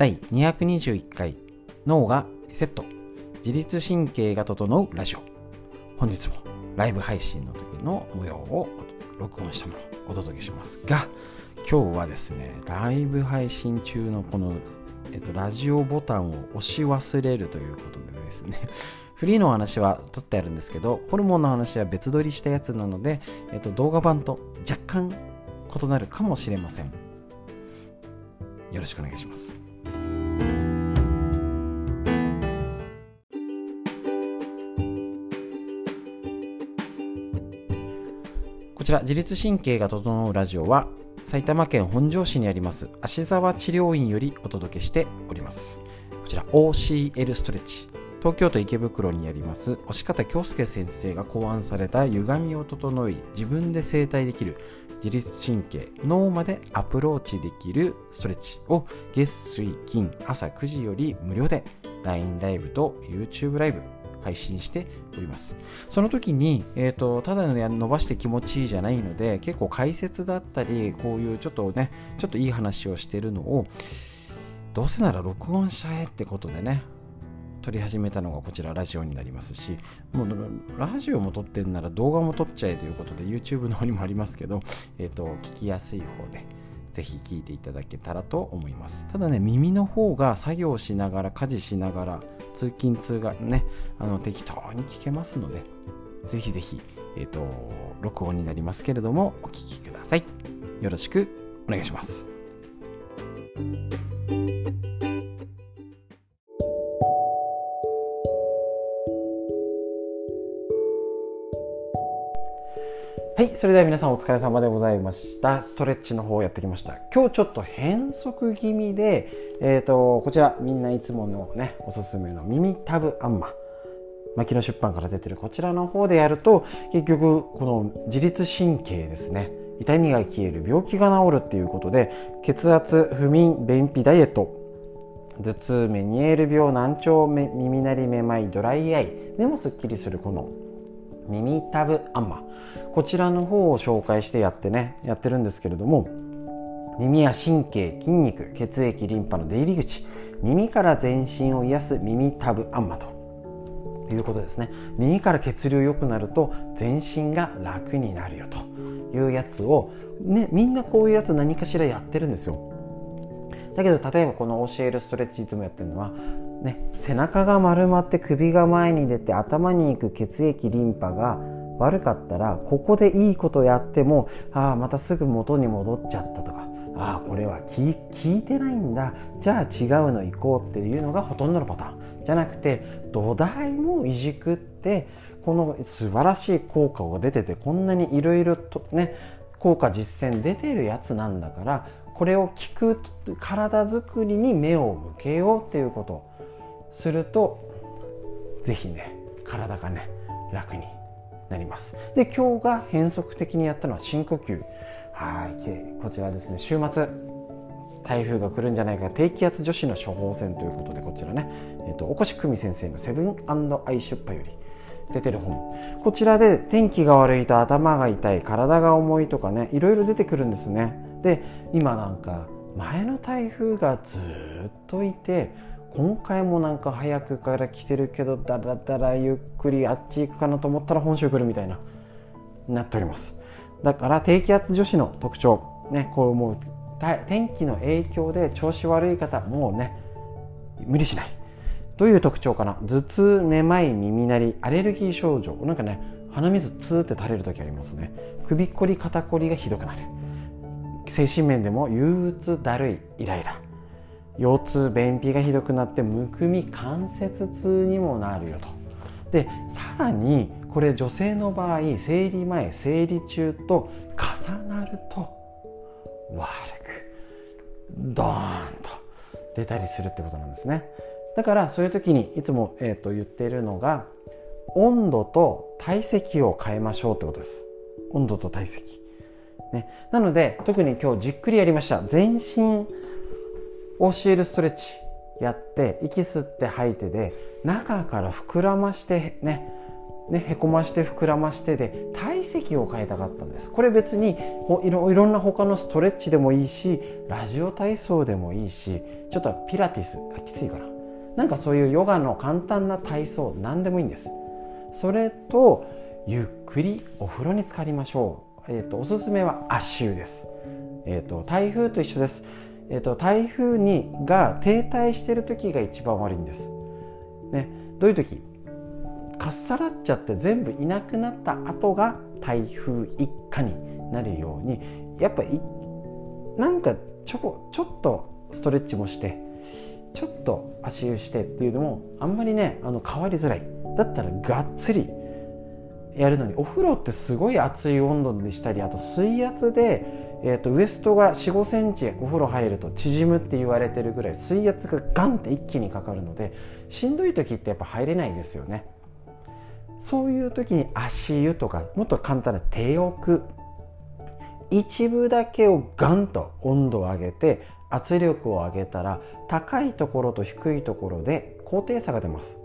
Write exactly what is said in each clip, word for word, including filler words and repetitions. だいにひゃくにじゅういっかい脳がリセット、自律神経が整うラジオ。本日もライブ配信の時の模様を録音したものをお届けしますが、今日はですね、ライブ配信中のこの、えっと、ラジオボタンを押し忘れるということでですね、フリーの話は撮ってあるんですけど、ホルモンの話は別撮りしたやつなので、えっと、動画版と若干異なるかもしれません。よろしくお願いします。こちら自律神経が整うラジオは埼玉県本庄市にあります芦沢治療院よりお届けしております。こちら オーシーエル ストレッチ、東京都池袋にあります押方京介先生が考案された歪みを整い自分で整体できる自律神経脳までアプローチできるストレッチを月水金朝くじより無料で ライン ライブと YouTube ライブ配信しております。その時に、えーと、ただの伸ばして気持ちいいじゃないので、結構解説だったりこういうちょっとねちょっといい話をしてるのをどうせなら録音しちゃえってことでね撮り始めたのがこちらラジオになりますし、もうラジオも撮ってんなら動画も撮っちゃえということで YouTube の方にもありますけど、えーと、聞きやすい方でぜひ聞いていただけたらと思います。ただね、耳の方が作業しながら家事しながら通勤通学ね、あの適当に聞けますので、ぜひぜひ、えーと、録音になりますけれどもお聞きください。よろしくお願いします。はい、それでは皆さんお疲れ様でございました。ストレッチの方をやってきました。今日ちょっと変則気味で、えっと、こちらみんないつものね、おすすめの耳たぶあんま。牧野出版から出てるこちらの方でやると、結局この自律神経ですね。痛みが消える、病気が治るっていうことで、血圧、不眠、便秘、ダイエット、頭痛、メニエール病、難聴、耳鳴り、めまい、ドライアイ、目もすっきりするこの耳たぶあんま、こちらの方を紹介してやってねやってるんですけれども、耳や神経、筋肉、血液、リンパの出入り口、耳から全身を癒す耳たぶあんまということですね。耳から血流良くなると全身が楽になるよというやつを、ね、みんなこういうやつ何かしらやってるんですよ。だけど例えばこの教えるストレッチいつもやってるのはね、背中が丸まって首が前に出て頭に行く血液リンパが悪かったら、ここでいいことやってもああまたすぐ元に戻っちゃったとか、ああこれは 聞, 聞いてないんだ、じゃあ違うの行こうっていうのがほとんどのパターンじゃなくて、土台もいじくってこの素晴らしい効果が出てて、こんなにいろいろとね効果実践出てるやつなんだから、これを聞く体づくりに目を向けようっていうことすると、ぜひね体がね楽になります。で、今日が変則的にやったのは深呼吸。はい、こちらですね、週末台風が来るんじゃないか、低気圧女子の処方箋ということで、こちらね、えーと、越久美先生のセブン&アイ出版より出てる本、こちらで天気が悪いと頭が痛い、体が重いとかね、いろいろ出てくるんですね。で、今なんか前の台風がずっといて、今回もなんか早くから来てるけど、だらだらゆっくりあっち行くかなと思ったら本州来るみたいななっております。だから低気圧女子の特徴ね、こうもう天気の影響で調子悪い方もうね無理しないという特徴かな。頭痛、めまい、耳鳴り、アレルギー症状、なんかね鼻水ツーって垂れる時ありますね。首こり肩こりがひどくなる、精神面でも憂鬱、だるい、イライラ、腰痛、便秘がひどくなってむくみ、関節痛にもなるよと。でさらにこれ女性の場合、生理前生理中と重なると悪くドーンと出たりするってことなんですね。だからそういう時にいつも、えー、と言っているのが、温度と体積を変えましょうってことです。温度と体積、ね、なので特に今日じっくりやりました。全身教えるストレッチやって、息吸って吐いてで中から膨らましてね、ねへこまして膨らましてで体石を変えたかったんです。これ別にいろ、いろんな他のストレッチでもいいし、ラジオ体操でもいいし、ちょっとピラティス、あ、きついかな、なんかそういうヨガの簡単な体操、何でもいいんです。それとゆっくりお風呂に浸かりましょう。えーと、おすすめは足湯です。えーと、台風と一緒です。えーと、台風にが停滞している時が一番悪いんです。ね、どういう時？かっさらっちゃって全部いなくなった後が台風一過になるように、やっぱりなんかちょこちょっとストレッチもしてちょっと足湯してっていうのもあんまりね、あの変わりづらい。だったらがっつりやるのに、お風呂ってすごい熱い温度にしたり、あと水圧で、えーと、ウエストがよん、ごセンチお風呂入ると縮むって言われてるぐらい水圧がガンって一気にかかるので、しんどい時ってやっぱ入れないですよね。そういう時に足湯とか、もっと簡単な手浴、一部だけをガンと温度を上げて圧力を上げたら、高いところと低いところで高低差が出ます。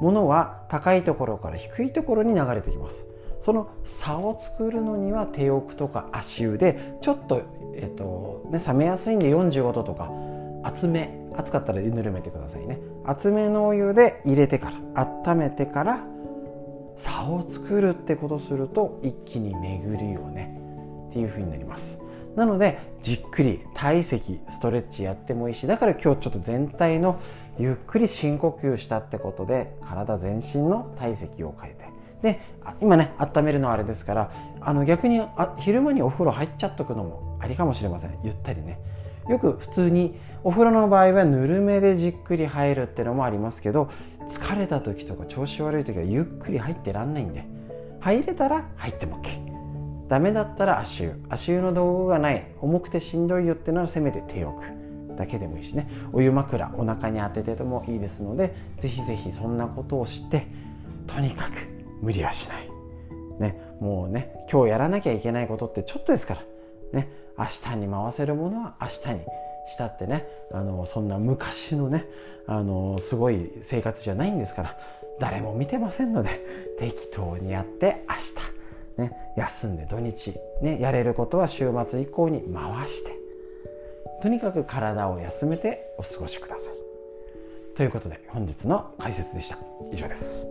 物は高いところから低いところに流れてきます。その差を作るのには手浴とか足湯で、ちょっと、えっとね、冷めやすいんでよんじゅうごどとか、熱め、熱かったらぬるめてくださいね。熱めのお湯で入れてから、温めてから差を作るってことをすると、一気に巡るよねっていう風になります。なのでじっくり体積ストレッチやってもいいし、だから今日ちょっと全体のゆっくり深呼吸したってことで、体全身の体積を変えて、で今ね温めるのはあれですから、あの逆にあ昼間にお風呂入っちゃっとくのもありかもしれません。ゆったりね、よく普通にお風呂の場合はぬるめでじっくり入るってのもありますけど、疲れた時とか調子悪い時はゆっくり入ってらんないんで、入れたら入っても OK、 ダメだったら足湯、足湯の道具がない、重くてしんどいよってならせめて手を置くだけでもいいしね、お湯枕お腹に当てててもいいですので、ぜひぜひそんなことをして、とにかく無理はしない、ね、もうね今日やらなきゃいけないことってちょっとですからね、明日に回せるものは明日にしたってね、あのそんな昔のね、あのすごい生活じゃないんですから、誰も見てませんので、適当にやって明日、ね、休んで土日、ね、やれることは週末以降に回して、とにかく体を休めてお過ごしくださいということで、本日の解説でした。以上です。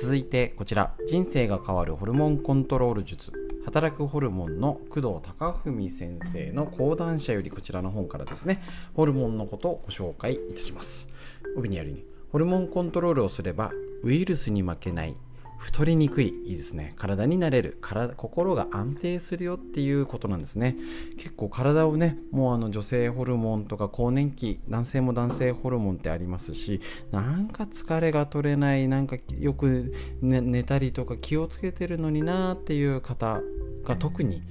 続いてこちら、人生が変わるホルモンコントロール術、働くホルモンの工藤孝文先生の講談社より、こちらの本からですね、ホルモンのことをご紹介いたします。帯にあるように、ホルモンコントロールをすればウイルスに負けない、太りにくい、いいですね、体になれる、体、心が安定するよっていうことなんですね。結構体をね、もうあの女性ホルモンとか更年期、男性も男性ホルモンってありますし、なんか疲れが取れない、なんかよく、ね、寝たりとか気をつけてるのになーっていう方が特に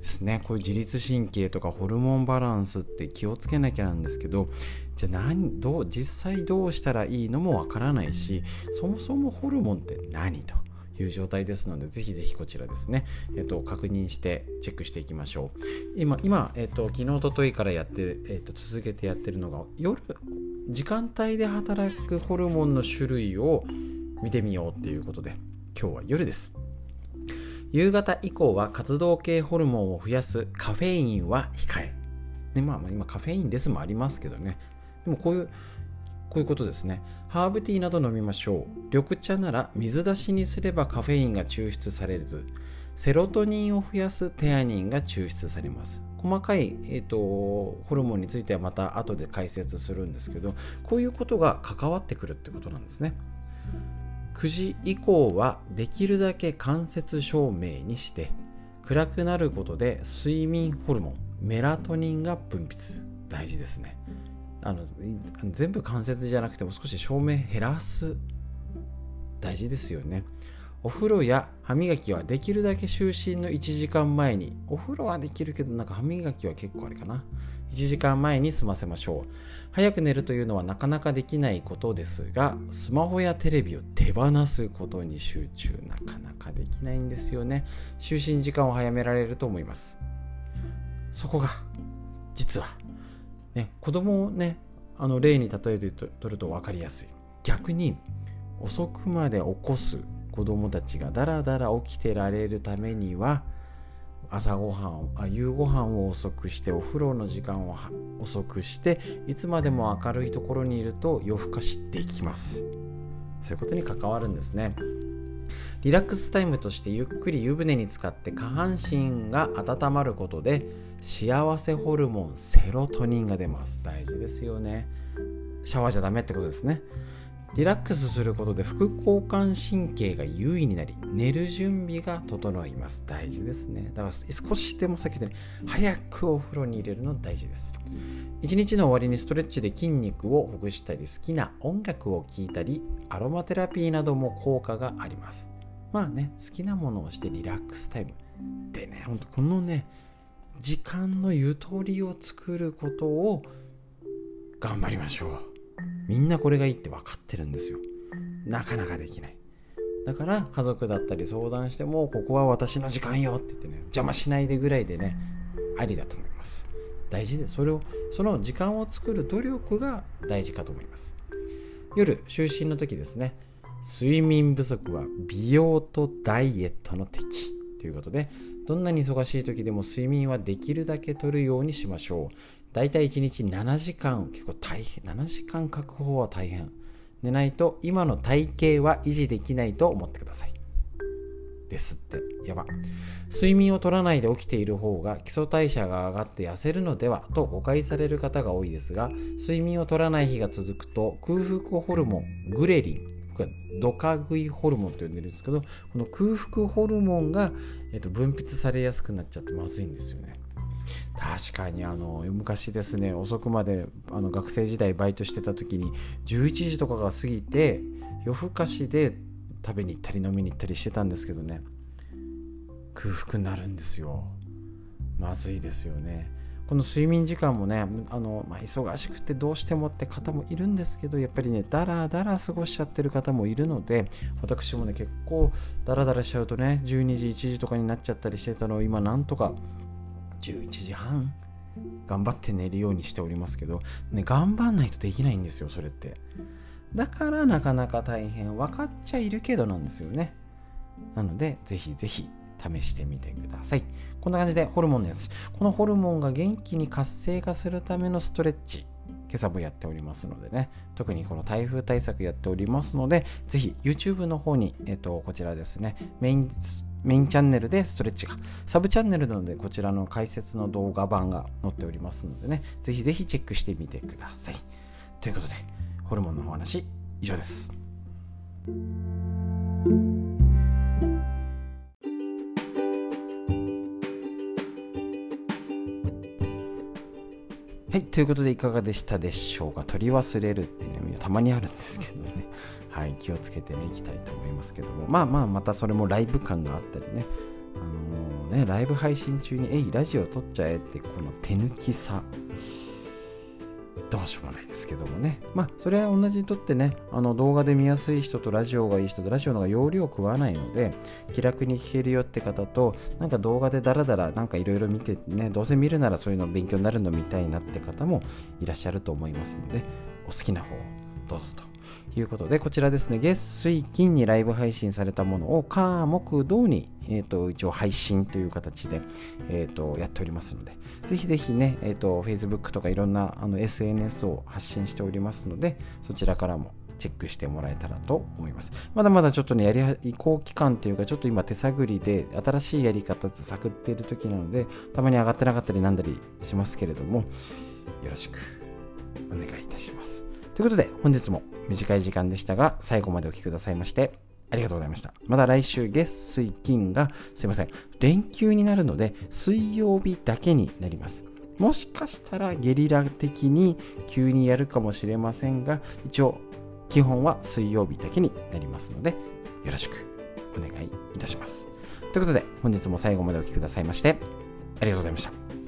ですね、こういう自律神経とかホルモンバランスって気をつけなきゃなんですけど、じゃあ何どう実際どうしたらいいのもわからないし、そもそもホルモンって何という状態ですので、ぜひぜひこちらですね、えっと、確認してチェックしていきましょう。今、今、えっと、昨日おとといからやって、えっと、続けてやってるのが、夜時間帯で働くホルモンの種類を見てみようっていうことで、今日は夜です。夕方以降は活動系ホルモンを増やす、カフェインは控え、ね、まあ、まあ今カフェインレスもありますけどね、でもこういうこういうことですね。ハーブティーなど飲みましょう。緑茶なら水出しにすればカフェインが抽出されず、セロトニンを増やすテアニンが抽出されます。細かい、えーと、ホルモンについてはまた後で解説するんですけど、こういうことが関わってくるってことなんですね。くじ以降はできるだけ間接照明にして、暗くなることで睡眠ホルモンメラトニンが分泌、大事ですね。あの全部間接じゃなくても少し照明減らす、大事ですよね。お風呂や歯磨きはできるだけ就寝のいちじかんまえに、お風呂はできるけどなんか歯磨きは結構あれかな、いちじかんまえに済ませましょう。早く寝るというのはなかなかできないことですが、スマホやテレビを手放すことに集中、なかなかできないんですよね。就寝時間を早められると思います。そこが実は、ね、子供をね、あの例に例えてとると分かりやすい。逆に遅くまで起こす子供たちがだらだら起きてられるためには、朝ごはんあ夕ごはんを遅くして、お風呂の時間を遅くして、いつまでも明るいところにいると夜更かしっていきます。そういうことに関わるんですね。リラックスタイムとしてゆっくり湯船に浸かって下半身が温まることで、幸せホルモンセロトニンが出ます。大事ですよね。シャワーじゃダメってことですね。リラックスすることで副交感神経が優位になり、寝る準備が整います。大事ですね。だから少しでもさっき言ったように早くお風呂に入れるの大事です。一日の終わりにストレッチで筋肉をほぐしたり、好きな音楽を聴いたり、アロマテラピーなども効果があります。まあね、好きなものをしてリラックスタイムでね、ほんとこのね、時間のゆとりを作ることを頑張りましょう。みんなこれがいいって分かってるんですよ。なかなかできない。だから家族だったり相談しても、ここは私の時間よって言ってね、邪魔しないでぐらいでね、ありだと思います。大事で、それをその時間を作る努力が大事かと思います。夜就寝の時ですね、睡眠不足は美容とダイエットの敵ということで、どんなに忙しい時でも睡眠はできるだけ取るようにしましょう。だいたいいちにちななじかん、結構大変、ななじかん確保は大変。寝ないと今の体型は維持できないと思ってください。ですって、やば。睡眠を取らないで起きている方が基礎代謝が上がって痩せるのではと誤解される方が多いですが、睡眠を取らない日が続くと空腹ホルモン、グレリン、ドカ食いホルモンと呼んでるんですけど、この空腹ホルモンが、えっと、分泌されやすくなっちゃってまずいんですよね。確かにあの昔ですね、遅くまであの学生時代バイトしてた時に、じゅういちじとかが過ぎて夜更かしで食べに行ったり飲みに行ったりしてたんですけどね、空腹になるんですよ。まずいですよね。この睡眠時間もね、あの、まあ、忙しくてどうしてもって方もいるんですけど、やっぱりね、だらだら過ごしちゃってる方もいるので、私もね、結構だらだらしちゃうとね、じゅうにじいちじとかになっちゃったりしてたのを、今なんとかじゅういちじはん頑張って寝るようにしておりますけど、ね、頑張んないとできないんですよ、それって。だからなかなか大変、分かっちゃいるけどなんですよね。なのでぜひぜひ試してみてください。こんな感じでホルモンのやつ、このホルモンが元気に活性化するためのストレッチ、今朝もやっておりますのでね、特にこの台風対策やっておりますので、ぜひ YouTube の方に、えっと、こちらですね、メインメインチャンネルでストレッチが、サブチャンネルなのでこちらの解説の動画版が載っておりますのでね、ぜひぜひチェックしてみてください。ということで、ホルモンのお話以上です。はい、ということでいかがでしたでしょうか。取り忘れるっていうのはたまにあるんですけどね、はい、気をつけてね、いきたいと思いますけども、まあまあ、またそれもライブ感があったりね、あのー、ね、ライブ配信中に、えい、ラジオ撮っちゃえって、この手抜きさ、どうしようもないですけどもね、まあ、それは同じにとってね、あの動画で見やすい人とラジオがいい人と、ラジオの方が容量食わないので、気楽に聞けるよって方と、なんか動画でダラダラ、なんかいろいろ見てね、どうせ見るならそういうの勉強になるのみたいなって方もいらっしゃると思いますので、お好きな方をどうぞと。いうことで、こちらですね、月水金にライブ配信されたものを火木土に、えー、と一応配信という形で、えー、とやっておりますので、ぜひぜひね、えー、と Facebook とかいろんなあの エスエヌエス を発信しておりますので、そちらからもチェックしてもらえたらと思います。まだまだちょっとね、やりは移行期間というか、ちょっと今手探りで新しいやり方って探っている時なので、たまに上がってなかったりなんだりしますけれども、よろしくお願いいたします。ということで、本日も短い時間でしたが、最後までお聞きくださいまして、ありがとうございました。また来週、月、水、金が、すいません、連休になるので、水曜日だけになります。もしかしたらゲリラ的に急にやるかもしれませんが、一応、基本は水曜日だけになりますので、よろしくお願いいたします。ということで、本日も最後までお聞きくださいまして、ありがとうございました。